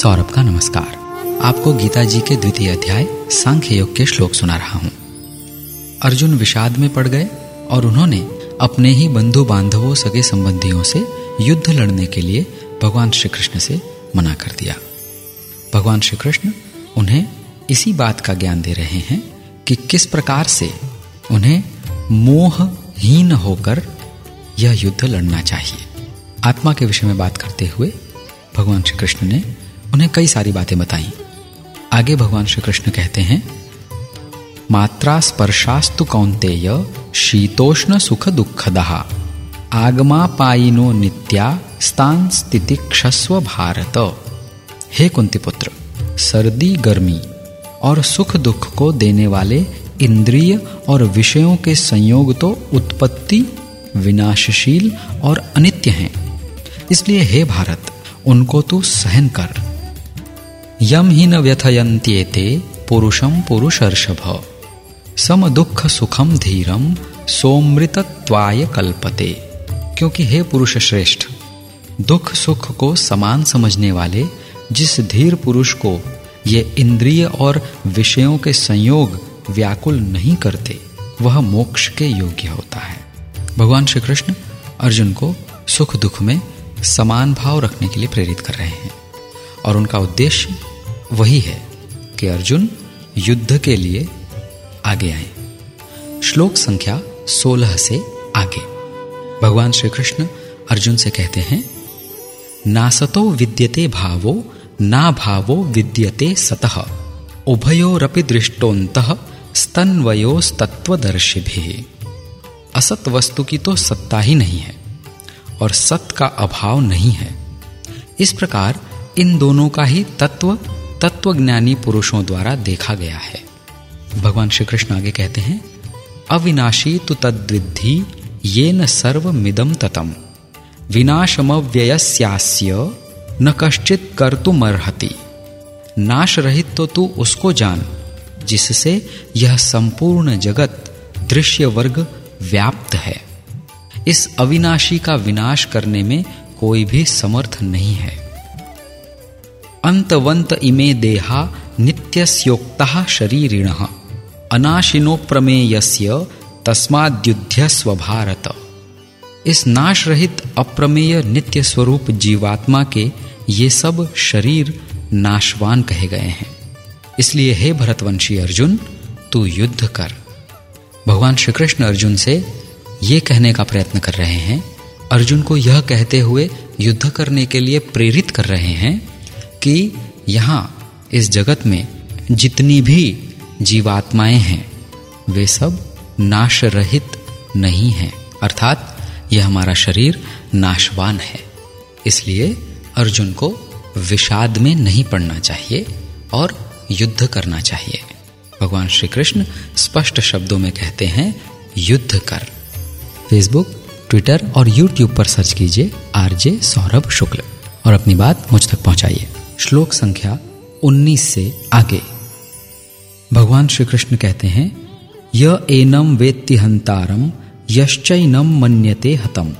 सौरभ का नमस्कार। आपको गीता जी के द्वितीय अध्याय सांख्य योग के श्लोक सुना रहा हूँ। अर्जुन विषाद में पड़ गए और उन्होंने अपने ही बंधु बांधवों सगे संबंधियों से युद्ध लड़ने के लिए भगवान श्री कृष्ण से मना कर दिया। भगवान श्री कृष्ण उन्हें इसी बात का ज्ञान दे रहे हैं कि किस प्रकार से उन्हें मोहहीन होकर यह युद्ध लड़ना चाहिए। आत्मा के विषय में बात करते हुए भगवान श्री कृष्ण ने उन्हें कई सारी बातें बताई। आगे भगवान श्री कृष्ण कहते हैं, मात्रास्पर्शास्तु कौन्तेय शीतोष्ण सुख दुःखदः आगमापायिनोऽनित्याः तांस्तितिक्षस्व भारत। हे कुंतीपुत्र, सर्दी गर्मी और सुख दुख को देने वाले इंद्रिय और विषयों के संयोग तो उत्पत्ति विनाशशील और अनित्य हैं, इसलिए हे भारत, उनको तू सहन कर। यम ही न व्यथयन्त्येते पुरुषम पुरुष र्षभ सम दुख सुखम धीरम सोऽमृतत्वाय कल्पते। क्योंकि हे पुरुष श्रेष्ठ, दुख सुख को समान समझने वाले जिस धीर पुरुष को ये इंद्रिय और विषयों के संयोग व्याकुल नहीं करते, वह मोक्ष के योग्य होता है। भगवान श्री कृष्ण अर्जुन को सुख दुख में समान भाव रखने के लिए प्रेरित कर रहे हैं और उनका उद्देश्य वही है कि अर्जुन युद्ध के लिए आगे आए। श्लोक संख्या 16 से आगे भगवान श्री कृष्ण अर्जुन से कहते हैं, नासतो विद्यते भावो ना भावो विद्यते सतह उभयो रपि दृष्टोत स्तन तत्वदर्शिभि। असत वस्तु की तो सत्ता ही नहीं है और सत का अभाव नहीं है। इस प्रकार इन दोनों का ही तत्व तत्वज्ञानी पुरुषों द्वारा देखा गया है। भगवान श्री कृष्ण आगे कहते हैं, अविनाशी तु तद्विद्धि येन सर्वमिदं ततम विनाशमव्ययस्यास्य न कश्चित कर्तुमर्हति। नाश रहित तो तू उसको जान जिससे यह संपूर्ण जगत दृश्य वर्ग व्याप्त है। इस अविनाशी का विनाश करने में कोई भी समर्थ नहीं है। अंतवंत इमे देहा नित्यस्योक्ता शरीरिणः अनाशिनो प्रमेयस्य तस्माद्युध्यस्व भारत। इस नाश रहित अप्रमेय नित्य स्वरूप जीवात्मा के ये सब शरीर नाशवान कहे गए हैं, इसलिए हे भरतवंशी अर्जुन, तू युद्ध कर। भगवान श्री कृष्ण अर्जुन से ये कहने का प्रयत्न कर रहे हैं, अर्जुन को यह कहते हुए युद्ध करने के लिए प्रेरित कर रहे हैं कि यहाँ इस जगत में जितनी भी जीवात्माएं हैं वे सब नाश रहित नहीं हैं, अर्थात यह हमारा शरीर नाशवान है। इसलिए अर्जुन को विषाद में नहीं पड़ना चाहिए और युद्ध करना चाहिए। भगवान श्री कृष्ण स्पष्ट शब्दों में कहते हैं, युद्ध कर। फेसबुक, ट्विटर और यूट्यूब पर सर्च कीजिए आरजे सौरभ शुक्ल और अपनी बात मुझ तक पहुंचाइए। श्लोक संख्या 19 से आगे भगवान श्री कृष्ण कहते हैं, य एनम वेत्ति हंतारम यश्चैनं मन्यते हतम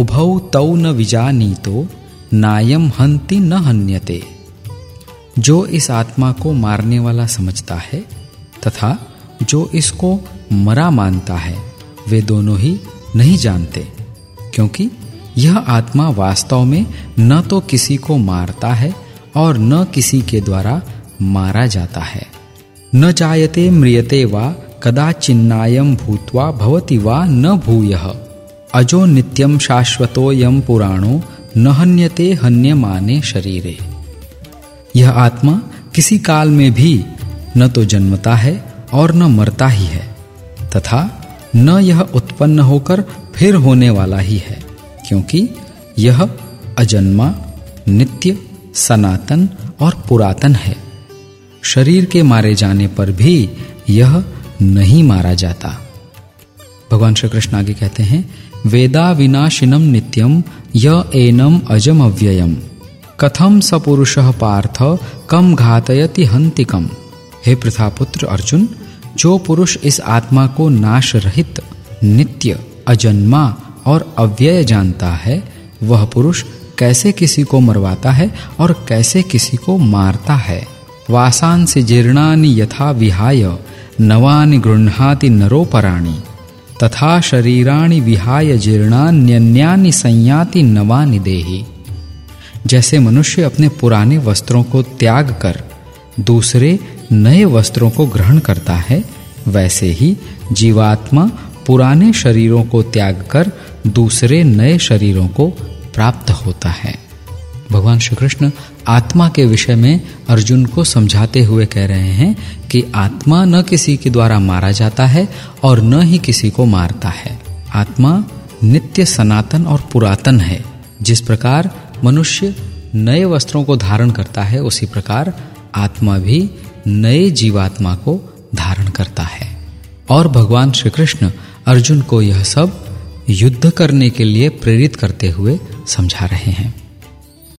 उभौ तौ न विजानीतो नायम हन्ति न हन्यते। जो इस आत्मा को मारने वाला समझता है तथा जो इसको मरा मानता है, वे दोनों ही नहीं जानते, क्योंकि यह आत्मा वास्तव में न तो किसी को मारता है और न किसी के द्वारा मारा जाता है। न जायते म्रियते वा कदाचिन्नायं भूत्वा भवति वा न भूयः अजो नित्यं शाश्वतोऽयं पुराणो न हन्यते हन्यमाने शरीरे। यह आत्मा किसी काल में भी न तो जन्मता है और न मरता ही है तथा न यह उत्पन्न होकर फिर होने वाला ही है, क्योंकि यह अजन्मा, नित्य, सनातन और पुरातन है। शरीर के मारे जाने पर भी यह नहीं मारा जाता। भगवान श्री कृष्ण आगे कहते हैं, वेदा विनाशिनम नित्यम य एनम अजम अव्ययम कथम स पुरुषः पार्थ कम घातयति हन्ति कम। हे पृथापुत्र अर्जुन, जो पुरुष इस आत्मा को नाश रहित, नित्य, अजन्मा और अव्यय जानता है, वह पुरुष कैसे किसी को मरवाता है और कैसे किसी को मारता है। वासांसि जीर्णानि यथा विहाय नवानि गृह्णाति नरोपराणि तथा शरीराणि विहाय जीर्णान्यन्यानि संयाति नवानि देहि। जैसे मनुष्य अपने पुराने वस्त्रों को त्याग कर दूसरे नए वस्त्रों को ग्रहण करता है, वैसे ही जीवात्मा पुराने शरीरों को त्याग कर दूसरे नए शरीरों को प्राप्त होता है। भगवान श्री कृष्ण आत्मा के विषय में अर्जुन को समझाते हुए कह रहे हैं कि आत्मा न किसी के द्वारा मारा जाता है और न ही किसी को मारता है। आत्मा नित्य सनातन और पुरातन है। जिस प्रकार मनुष्य नए वस्त्रों को धारण करता है, उसी प्रकार आत्मा भी नए जीवात्मा को धारण करता है। और भगवान श्री कृष्ण अर्जुन को यह सब युद्ध करने के लिए प्रेरित करते हुए समझा रहे हैं।